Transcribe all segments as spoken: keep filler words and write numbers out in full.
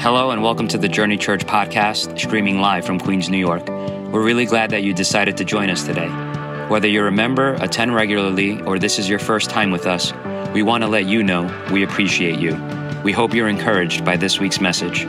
Hello and welcome to the Journey Church podcast, streaming live from Queens, New York. We're really glad that you decided to join us today. Whether you're a member, attend regularly, or this is your first time with us, we want to let you know we appreciate you. We hope you're encouraged by this week's message.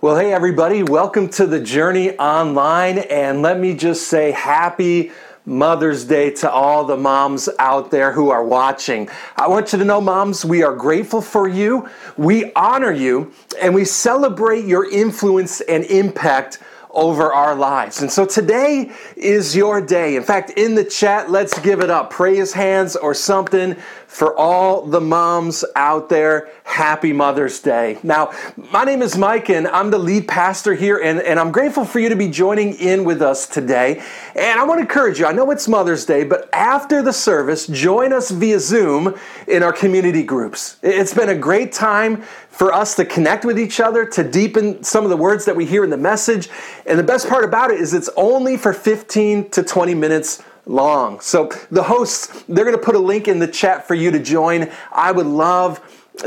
Well, hey everybody, welcome to the Journey Online, and let me just say happy Mother's Day to all the moms out there who are watching. I want you to know, moms, we are grateful for you, we honor you, and we celebrate your influence and impact over our lives. And so today is your day. In fact, in the chat, let's give it up. Praise hands or something for all the moms out there. Happy Mother's Day. Now, my name is Mike, and I'm the lead pastor here, and, and I'm grateful for you to be joining in with us today. And I want to encourage you, I know it's Mother's Day, but after the service, join us via Zoom in our community groups. It's been a great time for us to connect with each other, to deepen some of the words that we hear in the message. And the best part about it is it's only for fifteen to twenty minutes long. So the hosts, they're going to put a link in the chat for you to join. I would love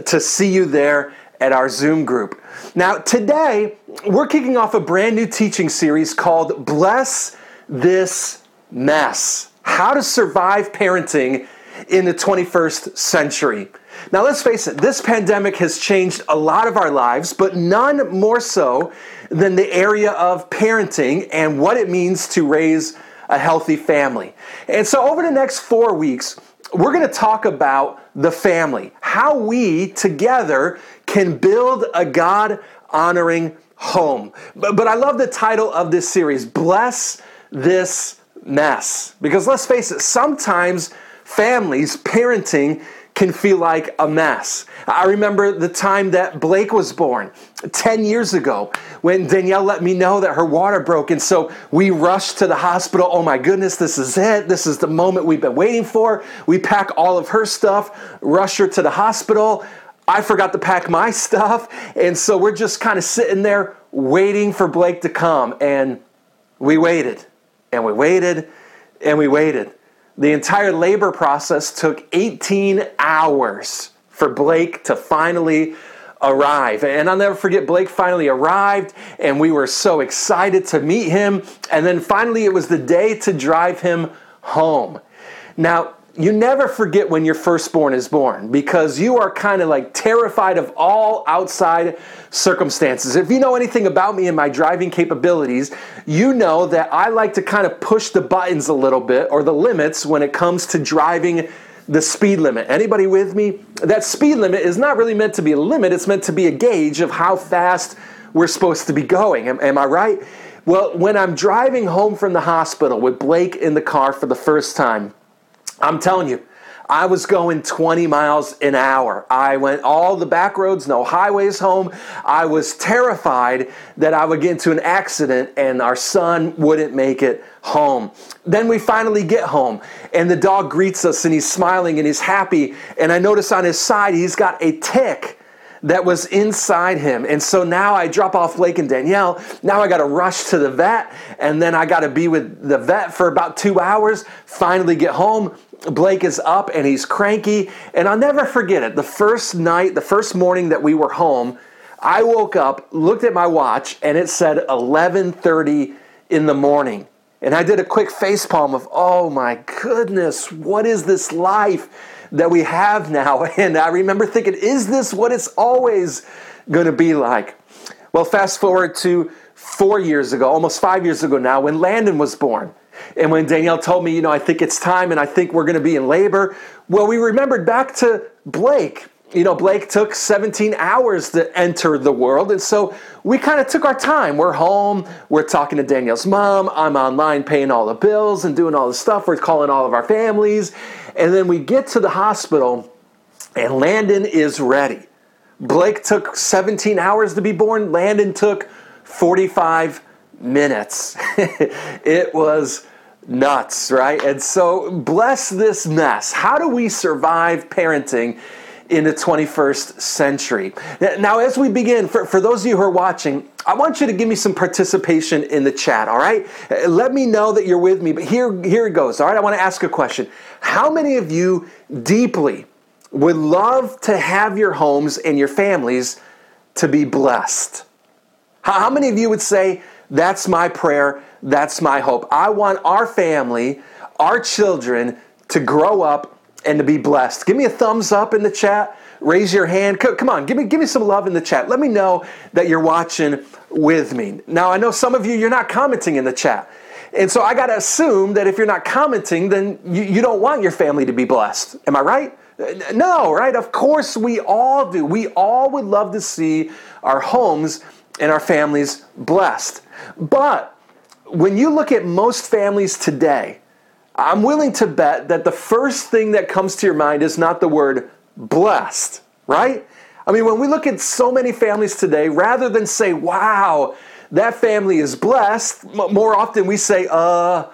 to see you there at our Zoom group. Now, today, we're kicking off a brand new teaching series called Bless This Mess: How to Survive Parenting in the twenty-first century. Now, let's face it, this pandemic has changed a lot of our lives, but none more so than the area of parenting and what it means to raise a healthy family. And so over the next four weeks, we're going to talk about the family, how we together can build a God-honoring home. But, but I love the title of this series, Bless This Mess, because let's face it, sometimes families, parenting, can feel like a mess. I remember the time that Blake was born ten years ago when Danielle let me know that her water broke, and so we rushed to the hospital. Oh my goodness, this is it. This is the moment we've been waiting for. We pack all of her stuff, rush her to the hospital. I forgot to pack my stuff, and so we're just kind of sitting there waiting for Blake to come, and we waited, and we waited, and we waited. The entire labor process took eighteen hours for Blake to finally arrive. And I'll never forget, Blake finally arrived, and we were so excited to meet him. And then finally, it was the day to drive him home. Now, you never forget when your firstborn is born, because you are kind of like terrified of all outside circumstances. If you know anything about me and my driving capabilities, you know that I like to kind of push the buttons a little bit, or the limits, when it comes to driving the speed limit. Anybody with me? That speed limit is not really meant to be a limit. It's meant to be a gauge of how fast we're supposed to be going. Am, am I right? Well, when I'm driving home from the hospital with Blake in the car for the first time, I'm telling you, I was going twenty miles an hour. I went all the back roads, no highways home. I was terrified that I would get into an accident and our son wouldn't make it home. Then we finally get home, and the dog greets us, and he's smiling, and he's happy. And I notice on his side, he's got a tick that was inside him. And so now I drop off Blake and Danielle. Now I got to rush to the vet, and then I got to be with the vet for about two hours, finally get home. Blake is up, and he's cranky, and I'll never forget it. The first night, the first morning that we were home, I woke up, looked at my watch, and it said eleven thirty in the morning. And I did a quick facepalm of, oh my goodness, what is this life that we have now? And I remember thinking, is this what it's always going to be like? Well, fast forward to four years ago, almost five years ago now, when Landon was born. And when Danielle told me, you know, I think it's time and I think we're going to be in labor. Well, we remembered back to Blake. You know, Blake took seventeen hours to enter the world. And so we kind of took our time. We're home. We're talking to Danielle's mom. I'm online paying all the bills and doing all the stuff. We're calling all of our families. And then we get to the hospital, and Landon is ready. Blake took seventeen hours to be born. Landon took forty-five minutes. It was nuts, right? And so bless this mess. How do we survive parenting in the twenty-first century? Now, as we begin, for, for those of you who are watching, I want you to give me some participation in the chat, all right? Let me know that you're with me, but here, here it goes, all right? I want to ask a question. How many of you deeply would love to have your homes and your families to be blessed. How many of you would say, that's my prayer, that's my hope? I want our family, our children, to grow up and to be blessed. Give me a thumbs up in the chat. Raise your hand. Come on, give me give me some love in the chat. Let me know that you're watching with me. Now, I know some of you, you're not commenting in the chat. And so I got to assume that if you're not commenting, then you, you don't want your family to be blessed. Am I right? No, right? Of course we all do. We all would love to see our homes and our families blessed. But when you look at most families today, I'm willing to bet that the first thing that comes to your mind is not the word blessed, right? I mean, when we look at so many families today, rather than say, wow, that family is blessed, more often we say, uh,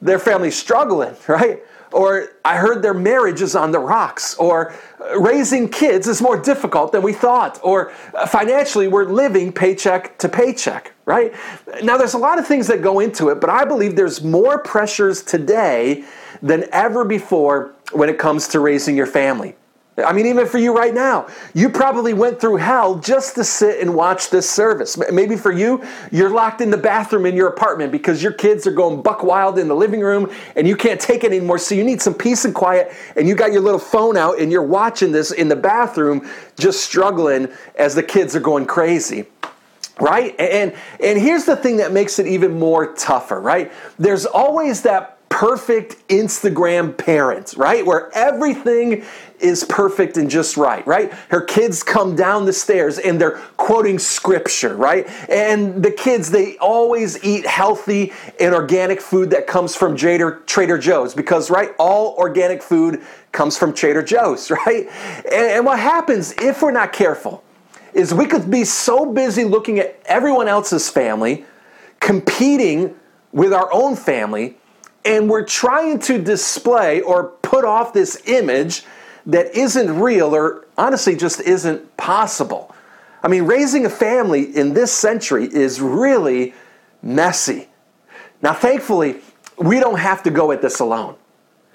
their family's struggling, right? Or I heard their marriage is on the rocks, or raising kids is more difficult than we thought, or financially we're living paycheck to paycheck, right? Now, there's a lot of things that go into it, but I believe there's more pressures today than ever before when it comes to raising your family. I mean, even for you right now, you probably went through hell just to sit and watch this service. Maybe for you, you're locked in the bathroom in your apartment because your kids are going buck wild in the living room and you can't take it anymore. So you need some peace and quiet, and you got your little phone out and you're watching this in the bathroom, just struggling as the kids are going crazy. Right? And, and here's the thing that makes it even more tougher, right? There's always that perfect Instagram parent, right? Where everything is perfect and just right, right? Her kids come down the stairs and they're quoting scripture, right? And the kids, they always eat healthy and organic food that comes from Trader, Trader Joe's because, right, all organic food comes from Trader Joe's, right? And, and what happens if we're not careful is we could be so busy looking at everyone else's family, competing with our own family, and we're trying to display or put off this image that isn't real or honestly just isn't possible. I mean, raising a family in this century is really messy. Now, thankfully, we don't have to go at this alone.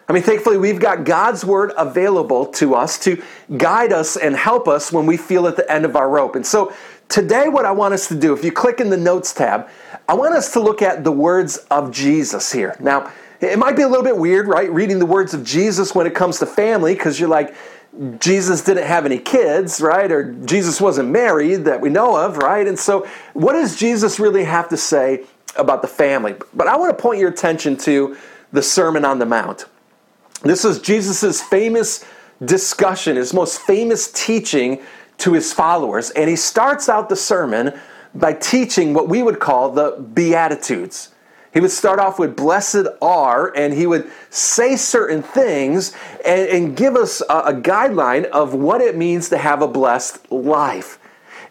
I mean, thankfully, we've got God's Word available to us to guide us and help us when we feel at the end of our rope. And so today, what I want us to do, if you click in the Notes tab, I want us to look at the words of Jesus here. Now, it might be a little bit weird, right, reading the words of Jesus when it comes to family, because you're like, Jesus didn't have any kids, right, or Jesus wasn't married that we know of, right? And so what does Jesus really have to say about the family? But I want to point your attention to the Sermon on the Mount. This is Jesus' famous discussion, his most famous teaching to his followers. And he starts out the sermon by teaching what we would call the Beatitudes. He would start off with blessed are, and he would say certain things and, and give us a, a guideline of what it means to have a blessed life.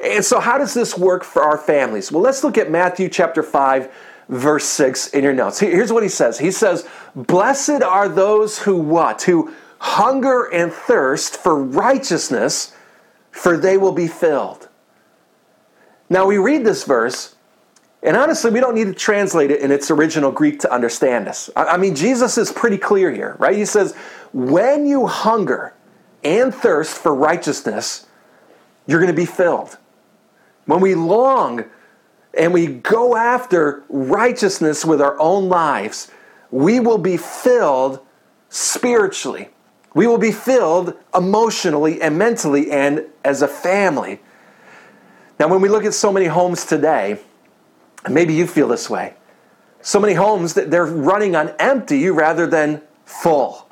And so how does this work for our families? Well, let's look at Matthew chapter five, verse six in your notes. Here's what he says. He says, blessed are those who what? Who hunger and thirst for righteousness, for they will be filled. Now we read this verse, and honestly, we don't need to translate it in its original Greek to understand this. I mean, Jesus is pretty clear here, right? He says, when you hunger and thirst for righteousness, you're going to be filled. When we long and we go after righteousness with our own lives, we will be filled spiritually. We will be filled emotionally and mentally and as a family. Now, when we look at so many homes today, and maybe you feel this way, so many homes that they're running on empty rather than full.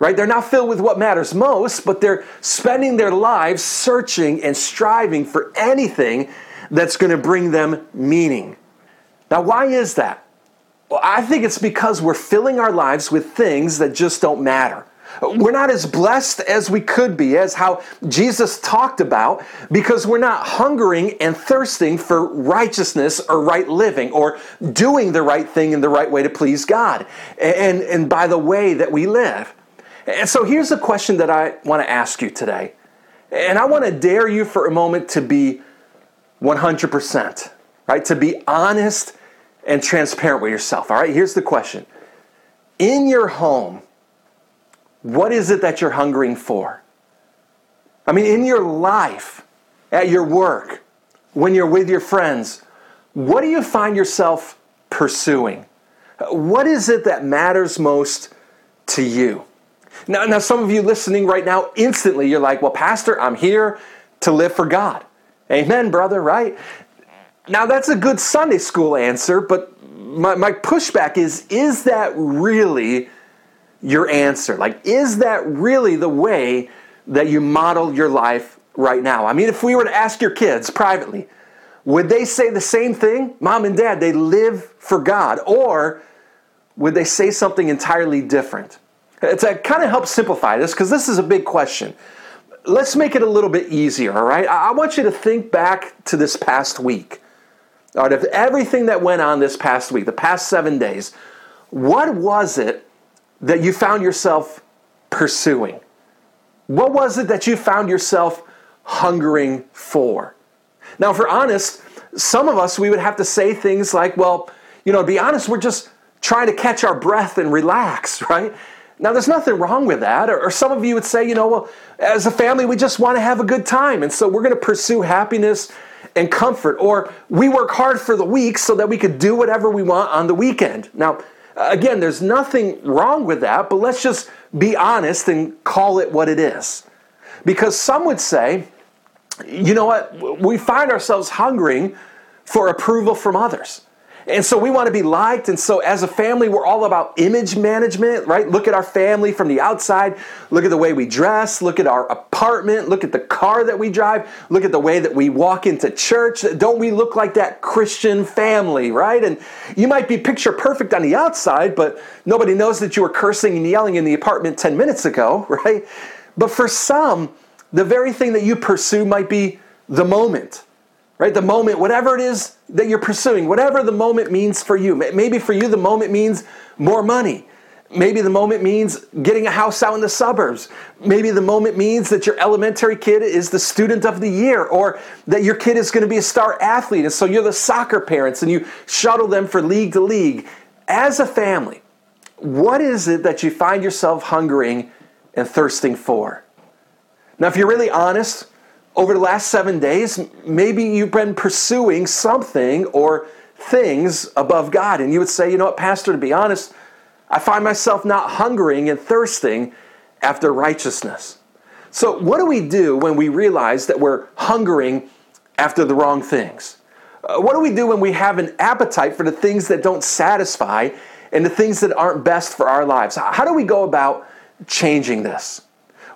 Right? They're not filled with what matters most, but they're spending their lives searching and striving for anything that's going to bring them meaning. Now, why is that? Well, I think it's because we're filling our lives with things that just don't matter. We're not as blessed as we could be, as how Jesus talked about, because we're not hungering and thirsting for righteousness or right living or doing the right thing in the right way to please God and, and by the way that we live. And so here's a question that I want to ask you today. And I want to dare you for a moment to be one hundred percent, right? To be honest and transparent with yourself, all right? Here's the question. In your home, what is it that you're hungering for? I mean, in your life, at your work, when you're with your friends, what do you find yourself pursuing? What is it that matters most to you? Now, now, some of you listening right now, instantly, you're like, well, Pastor, I'm here to live for God. Amen, brother, right? Now, that's a good Sunday school answer, but my, my pushback is, is that really your answer? Like, is that really the way that you model your life right now? I mean, if we were to ask your kids privately, would they say the same thing? Mom and Dad, they live for God. Or would they say something entirely different? To kind of help simplify this, because this is a big question, let's make it a little bit easier, all right? I want you to think back to this past week. All right, of everything that went on this past week, the past seven days, what was it that you found yourself pursuing? What was it that you found yourself hungering for? Now, if we're honest, some of us, we would have to say things like, well, you know, to be honest, we're just trying to catch our breath and relax, right? Now, there's nothing wrong with that. Or, or some of you would say, you know, well, as a family, we just want to have a good time. And so we're going to pursue happiness and comfort. Or we work hard for the week so that we could do whatever we want on the weekend. Now, again, there's nothing wrong with that, but let's just be honest and call it what it is. Because some would say, you know what, we find ourselves hungering for approval from others. And so we want to be liked, and so as a family, we're all about image management, right? Look at our family from the outside. Look at the way we dress. Look at our apartment. Look at the car that we drive. Look at the way that we walk into church. Don't we look like that Christian family, right? And you might be picture perfect on the outside, but nobody knows that you were cursing and yelling in the apartment ten minutes ago, right? But for some, the very thing that you pursue might be the moment, right? The moment, whatever it is that you're pursuing, whatever the moment means for you. Maybe for you, the moment means more money. Maybe the moment means getting a house out in the suburbs. Maybe the moment means that your elementary kid is the student of the year, or that your kid is going to be a star athlete, and so you're the soccer parents and you shuttle them from league to league. As a family, what is it that you find yourself hungering and thirsting for? Now, if you're really honest, over the last seven days, maybe you've been pursuing something or things above God. And you would say, you know what, Pastor, to be honest, I find myself not hungering and thirsting after righteousness. So what do we do when we realize that we're hungering after the wrong things? Uh, what do we do when we have an appetite for the things that don't satisfy and the things that aren't best for our lives? How do we go about changing this?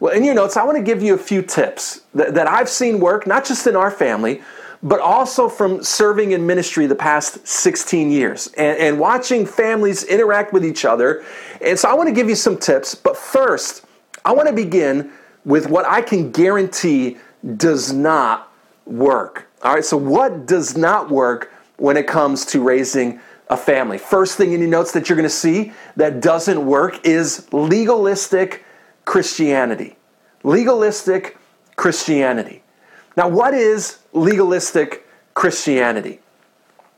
Well, in your notes, I want to give you a few tips that, that I've seen work, not just in our family, but also from serving in ministry the past sixteen years and, and watching families interact with each other. And so I want to give you some tips, but first, I want to begin with what I can guarantee does not work. All right, so what does not work when it comes to raising a family? First thing in your notes that you're going to see that doesn't work is legalistic Christianity. Legalistic Christianity. Now, what is legalistic Christianity?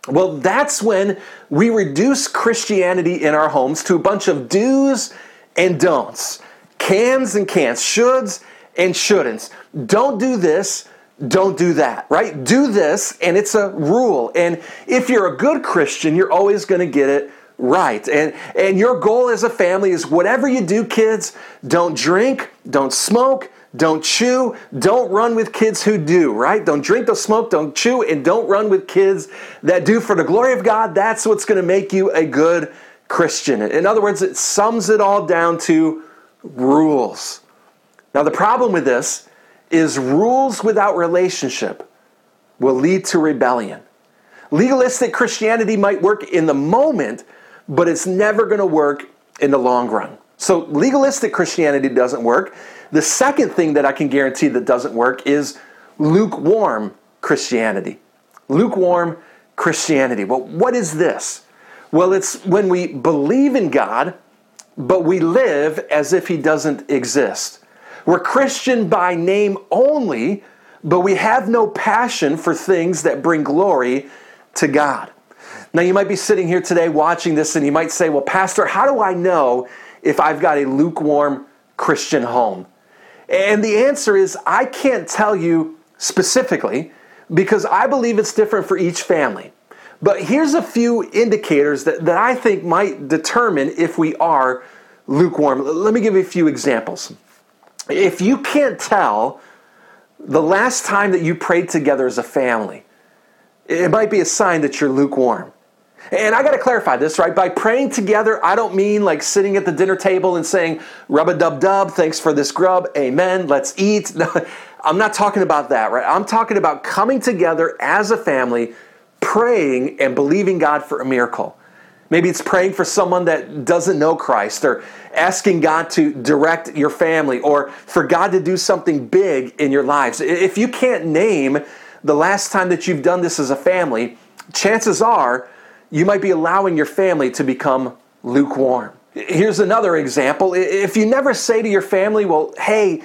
Well, that's when we reduce Christianity in our homes to a bunch of do's and don'ts, cans and can'ts, shoulds and shouldn'ts. Don't do this, don't do that, right? Do this, and it's a rule. And if you're a good Christian, you're always going to get it right. And and your goal as a family is whatever you do, kids, don't drink, don't smoke, don't chew, don't run with kids who do, right? Don't drink, don't smoke, don't chew, and don't run with kids that do for the glory of God. That's what's going to make you a good Christian. In other words, it sums it all down to rules. Now, the problem with this is rules without relationship will lead to rebellion. Legalistic Christianity might work in the moment, but it's never going to work in the long run. So legalistic Christianity doesn't work. The second thing that I can guarantee that doesn't work is lukewarm Christianity. Lukewarm Christianity. Well, what is this? Well, it's when we believe in God, but we live as if He doesn't exist. We're Christian by name only, but we have no passion for things that bring glory to God. Now, you might be sitting here today watching this and you might say, well, Pastor, how do I know if I've got a lukewarm Christian home? And the answer is, I can't tell you specifically because I believe it's different for each family. But here's a few indicators that, that I think might determine if we are lukewarm. Let me give you a few examples. If you can't tell the last time that you prayed together as a family, it might be a sign that you're lukewarm. And I got to clarify this, right? By praying together, I don't mean like sitting at the dinner table and saying, rub-a-dub-dub, thanks for this grub, amen, let's eat. No, I'm not talking about that, right? I'm talking about coming together as a family, praying and believing God for a miracle. Maybe it's praying for someone that doesn't know Christ, or asking God to direct your family, or for God to do something big in your lives. If you can't name the last time that you've done this as a family, chances are you might be allowing your family to become lukewarm. Here's another example. If you never say to your family, well, hey,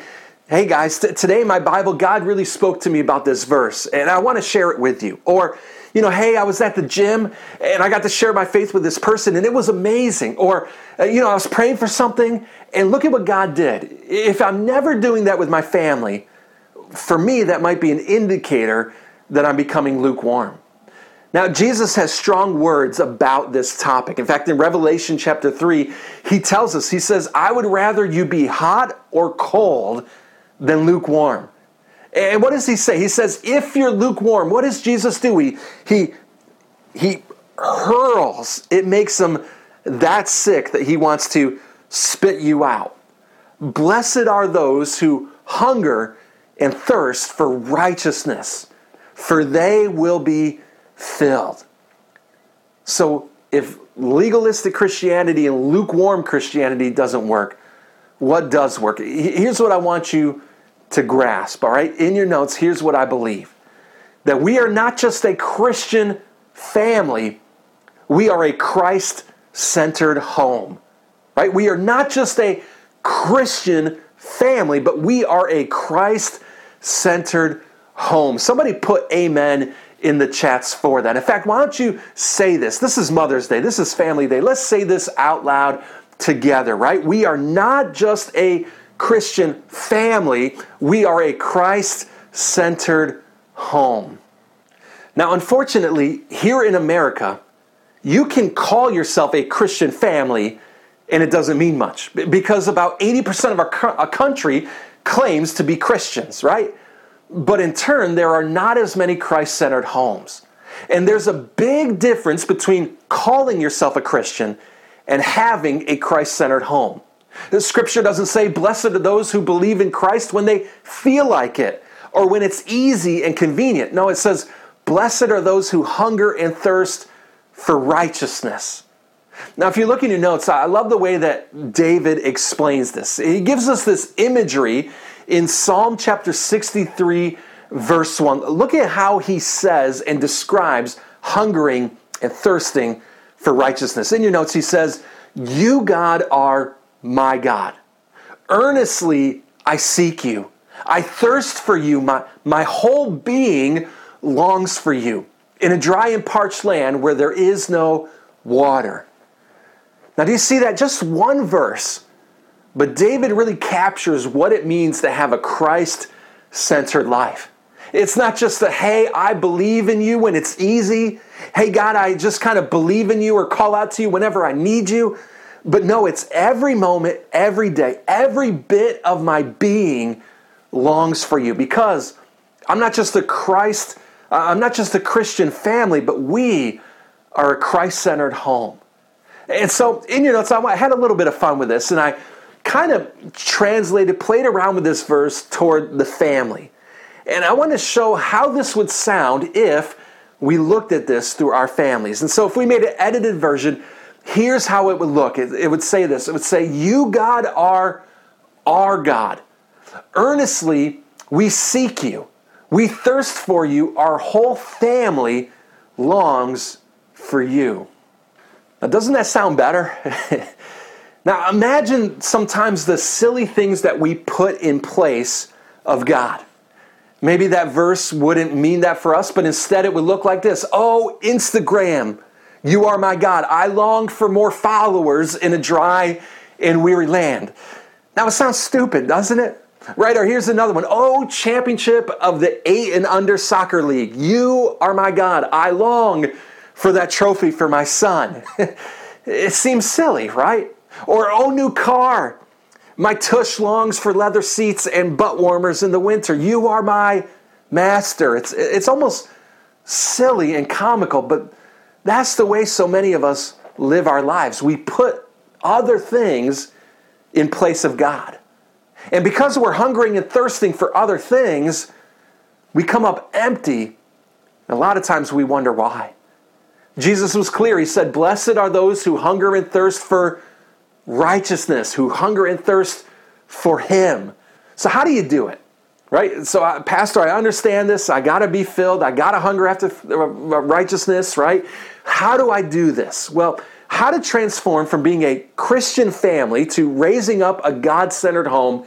hey guys, t- today in my Bible, God really spoke to me about this verse, and I want to share it with you. Or, you know, hey, I was at the gym, and I got to share my faith with this person, and it was amazing. Or, you know, I was praying for something, and look at what God did. If I'm never doing that with my family, for me, that might be an indicator that I'm becoming lukewarm. Now, Jesus has strong words about this topic. In fact, in Revelation chapter three, he tells us, he says, I would rather you be hot or cold than lukewarm. And what does he say? He says, if you're lukewarm, what does Jesus do? He, he, he hurls. It makes him that sick that he wants to spit you out. Blessed are those who hunger and thirst for righteousness, for they will be filled. So if legalistic Christianity and lukewarm Christianity doesn't work, what does work? Here's what I want you to grasp, all right? In your notes, here's what I believe. That we are not just a Christian family, we are a Christ-centered home, right? We are not just a Christian family, but we are a Christ-centered home. Somebody put amen in the chats for that. In fact, why don't you say this? This is Mother's Day. This is Family Day. Let's say this out loud together, right? We are not just a Christian family. We are a Christ-centered home. Now, unfortunately, here in America, you can call yourself a Christian family and it doesn't mean much, because about eighty percent of our country claims to be Christians, right? But in turn, there are not as many Christ-centered homes. And there's a big difference between calling yourself a Christian and having a Christ-centered home. The Scripture doesn't say, blessed are those who believe in Christ when they feel like it, or when it's easy and convenient. No, it says, blessed are those who hunger and thirst for righteousness. Now, if you look in your notes, I love the way that David explains this. He gives us this imagery in Psalm chapter sixty-three, verse one. Look at how he says and describes hungering and thirsting for righteousness. In your notes, he says, you, God, are my God. Earnestly I seek you. I thirst for you. My, my whole being longs for you in a dry and parched land where there is no water. Now, do you see that? Just one verse. But David really captures what it means to have a Christ-centered life. It's not just the, hey, I believe in you when it's easy. Hey, God, I just kind of believe in you or call out to you whenever I need you. But no, it's every moment, every day, every bit of my being longs for you, because I'm not just a Christ, I'm not just a Christian family, but we are a Christ-centered home. And so in your notes, I had a little bit of fun with this, and I kind of translated, played around with this verse toward the family. And I want to show how this would sound if we looked at this through our families. And so if we made an edited version, here's how it would look. It, it would say this. It would say, you, God, are our God. Earnestly, we seek you. We thirst for you. Our whole family longs for you. Now, doesn't that sound better? Now, imagine sometimes the silly things that we put in place of God. Maybe that verse wouldn't mean that for us, but instead it would look like this. Oh, Instagram, you are my God. I long for more followers in a dry and weary land. Now, it sounds stupid, doesn't it? Right, or here's another one. Oh, championship of the eight and under soccer league. You are my God. I long for that trophy for my son. It seems silly, right? Or, oh, new car. My tush longs for leather seats and butt warmers in the winter. You are my master. It's, it's almost silly and comical, but that's the way so many of us live our lives. We put other things in place of God. And because we're hungering and thirsting for other things, we come up empty. A lot of times we wonder why. Jesus was clear. He said, "Blessed are those who hunger and thirst for righteousness, who hunger and thirst for Him." So how do you do it? Right? So, I, Pastor, I understand this. I got to be filled. I got to hunger after righteousness, right? How do I do this? Well, how to transform from being a Christian family to raising up a God-centered home,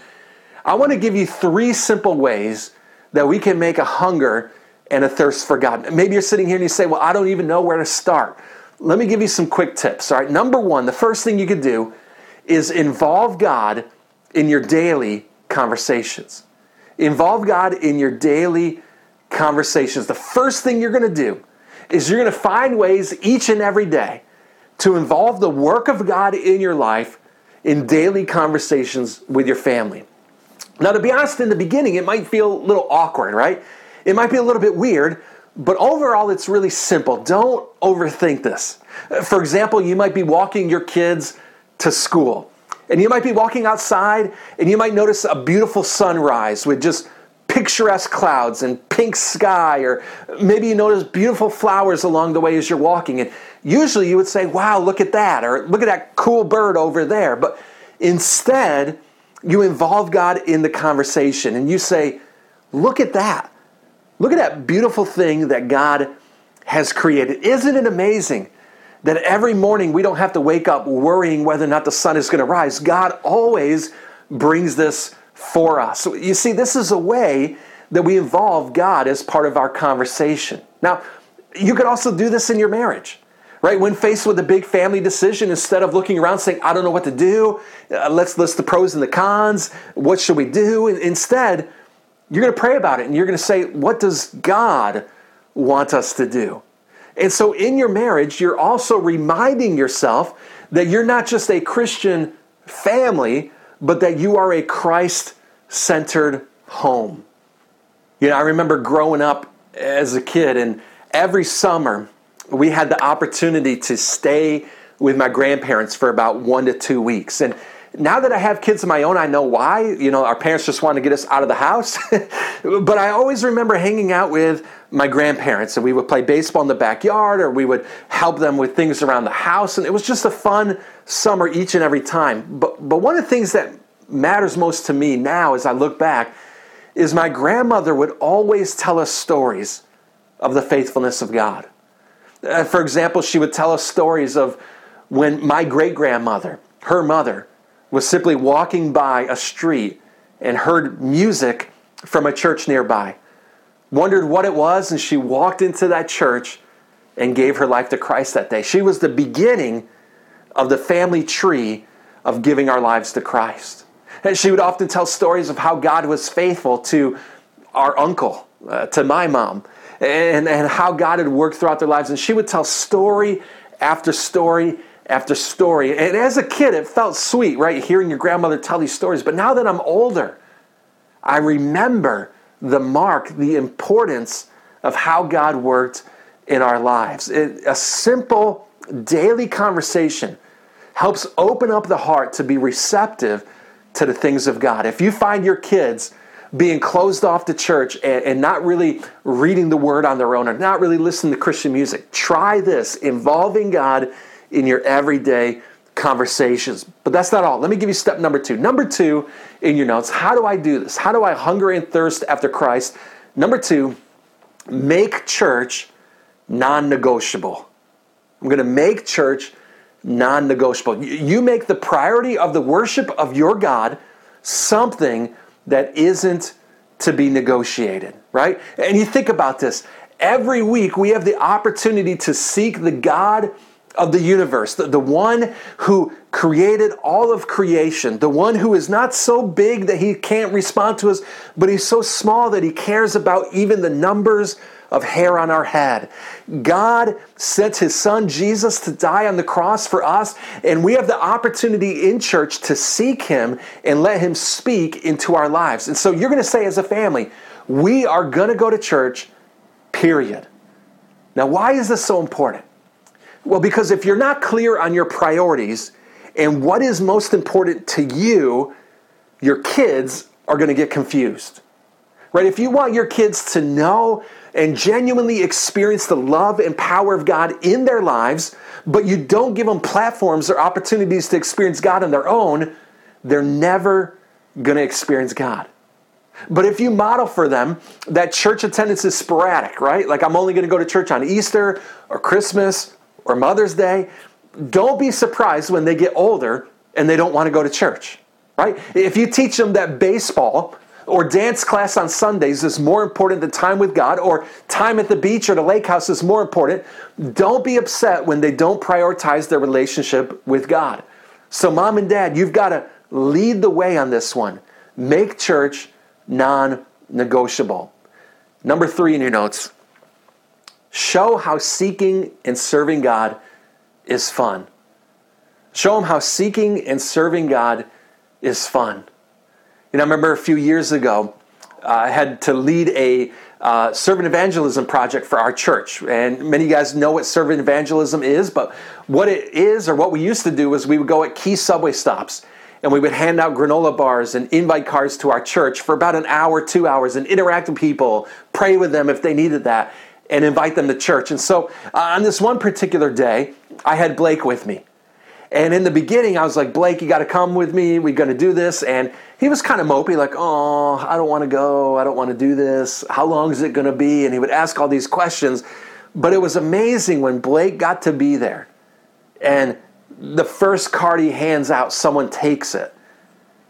I want to give you three simple ways that we can make a hunger and a thirst for God. Maybe you're sitting here and you say, well, I don't even know where to start. Let me give you some quick tips. All right, number one, the first thing you could do is involve God in your daily conversations. Involve God in your daily conversations. The first thing you're going to do is you're going to find ways each and every day to involve the work of God in your life in daily conversations with your family. Now, to be honest, in the beginning, it might feel a little awkward, right? It might be a little bit weird, but overall, it's really simple. Don't overthink this. For example, you might be walking your kids to school, and you might be walking outside, and you might notice a beautiful sunrise with just picturesque clouds and pink sky, or maybe you notice beautiful flowers along the way as you're walking. And usually you would say, wow, look at that, or look at that cool bird over there. But instead, you involve God in the conversation and you say, look at that. Look at that beautiful thing that God has created. Isn't it amazing that every morning we don't have to wake up worrying whether or not the sun is going to rise? God always brings this for us. You see, this is a way that we involve God as part of our conversation. Now, you could also do this in your marriage, right? When faced with a big family decision, instead of looking around saying, I don't know what to do, uh, let's list the pros and the cons, what should we do? Instead, you're going to pray about it and you're going to say, what does God want us to do? And so in your marriage, you're also reminding yourself that you're not just a Christian family, but that you are a Christ-centered home. You know, I remember growing up as a kid, and every summer we had the opportunity to stay with my grandparents for about one to two weeks. And now that I have kids of my own, I know why. You know, our parents just wanted to get us out of the house. But I always remember hanging out with my grandparents, and we would play baseball in the backyard, or we would help them with things around the house. And it was just a fun summer each and every time. But, but one of the things that matters most to me now as I look back is my grandmother would always tell us stories of the faithfulness of God. Uh, for example, she would tell us stories of when my great-grandmother, her mother, was simply walking by a street and heard music from a church nearby, wondered what it was, and she walked into that church and gave her life to Christ that day. She was the beginning of the family tree of giving our lives to Christ. And she would often tell stories of how God was faithful to our uncle, uh, to my mom, and, and how God had worked throughout their lives. And she would tell story after story after story. And as a kid, it felt sweet, right, hearing your grandmother tell these stories. But now that I'm older, I remember the mark, the importance of how God worked in our lives. It, a simple daily conversation helps open up the heart to be receptive to the things of God. If you find your kids being closed off to church and, and not really reading the Word on their own, or not really listening to Christian music, try this, involving God in your everyday conversations. But that's not all. Let me give you step number two. Number two in your notes, how do I do this? How do I hunger and thirst after Christ? Number two, make church non-negotiable. I'm going to make church non-negotiable. You make the priority of the worship of your God something that isn't to be negotiated, right? And you think about this. Every week we have the opportunity to seek the God of the universe, the, the one who created all of creation, the one who is not so big that he can't respond to us, but he's so small that he cares about even the numbers of hair on our head. God sent his son Jesus to die on the cross for us, and we have the opportunity in church to seek him and let him speak into our lives. And so you're going to say as a family, we are going to go to church, period. Now, why is this so important? Well, because if you're not clear on your priorities and what is most important to you, your kids are going to get confused. Right? If you want your kids to know and genuinely experience the love and power of God in their lives, but you don't give them platforms or opportunities to experience God on their own, they're never going to experience God. But if you model for them that church attendance is sporadic, right? Like, I'm only going to go to church on Easter or Christmas or Mother's Day, don't be surprised when they get older and they don't want to go to church, right? If you teach them that baseball or dance class on Sundays is more important than time with God, or time at the beach or the lake house is more important, don't be upset when they don't prioritize their relationship with God. So mom and dad, you've got to lead the way on this one. Make church non-negotiable. Number three in your notes, show how seeking and serving God is fun. Show them how seeking and serving God is fun. You know, I remember a few years ago, uh, I had to lead a uh, servant evangelism project for our church. And many of you guys know what servant evangelism is, but what it is, or what we used to do, is we would go at key subway stops and we would hand out granola bars and invite cards to our church for about an hour, two hours, and interact with people, pray with them if they needed that, and invite them to church. And so uh, on this one particular day, I had Blake with me. And in the beginning, I was like, Blake, you got to come with me. We're going to do this. And he was kind of mopey, like, oh, I don't want to go. I don't want to do this. How long is it going to be? And he would ask all these questions. But it was amazing when Blake got to be there. And the first card he hands out, someone takes it.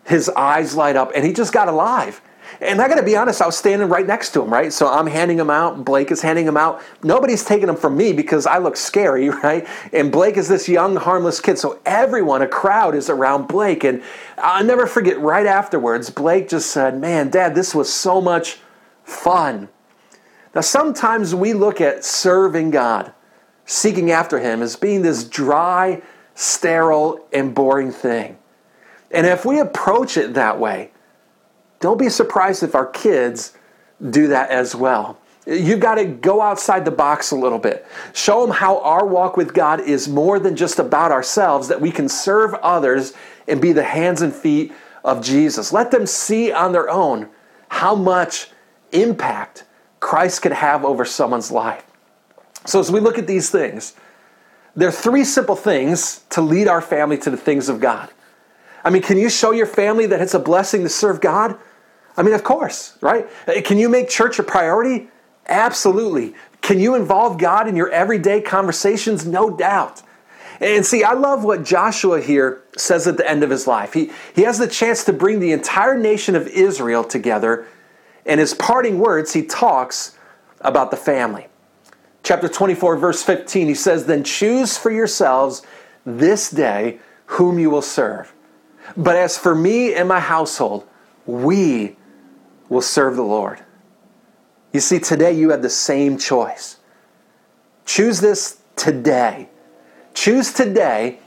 His eyes light up, and he just got alive. And I got to be honest, I was standing right next to him, right? So I'm handing him out. Blake is handing him out. Nobody's taking him from me because I look scary, right? And Blake is this young, harmless kid. So everyone, a crowd, is around Blake. And I'll never forget, right afterwards, Blake just said, man, Dad, this was so much fun. Now, sometimes we look at serving God, seeking after him, as being this dry, sterile, and boring thing. And if we approach it that way, don't be surprised if our kids do that as well. You've got to go outside the box a little bit. Show them how our walk with God is more than just about ourselves, that we can serve others and be the hands and feet of Jesus. Let them see on their own how much impact Christ could have over someone's life. So as we look at these things, there are three simple things to lead our family to the things of God. I mean, can you show your family that it's a blessing to serve God? I mean, of course, right? Can you make church a priority? Absolutely. Can you involve God in your everyday conversations? No doubt. And see, I love what Joshua here says at the end of his life. He, he has the chance to bring the entire nation of Israel together. And his parting words, he talks about the family. Chapter twenty-four, verse fifteen, he says, "Then choose for yourselves this day whom you will serve. But as for me and my household, we will serve the Lord." You see, today you have the same choice. Choose this today. Choose today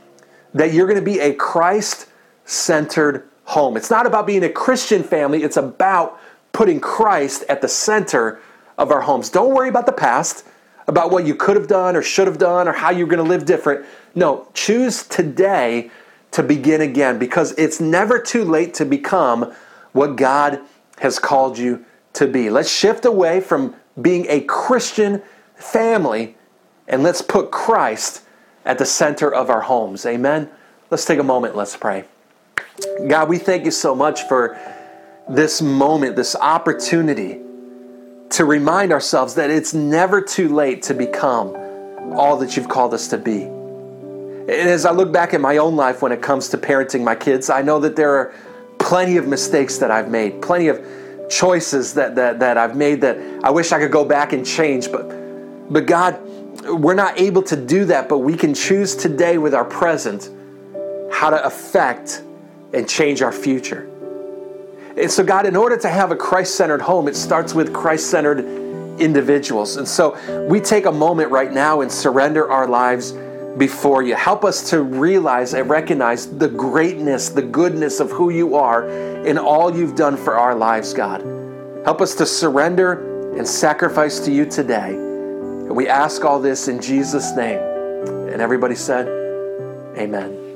that you're going to be a Christ-centered home. It's not about being a Christian family. It's about putting Christ at the center of our homes. Don't worry about the past, about what you could have done or should have done or how you're going to live different. No, choose today to begin again, because it's never too late to become what God has called you to be. Let's shift away from being a Christian family, and let's put Christ at the center of our homes. Amen? Let's take a moment. Let's pray. God, we thank you so much for this moment, this opportunity to remind ourselves that it's never too late to become all that you've called us to be. And as I look back at my own life when it comes to parenting my kids, I know that there are plenty of mistakes that I've made, plenty of choices that, that, that I've made that I wish I could go back and change. But, but God, we're not able to do that, but we can choose today with our present how to affect and change our future. And so, God, in order to have a Christ-centered home, it starts with Christ-centered individuals. And so we take a moment right now and surrender our lives before you. Help us to realize and recognize the greatness, the goodness of who you are and all you've done for our lives, God. Help us to surrender and sacrifice to you today. And we ask all this in Jesus' name. And everybody said, amen.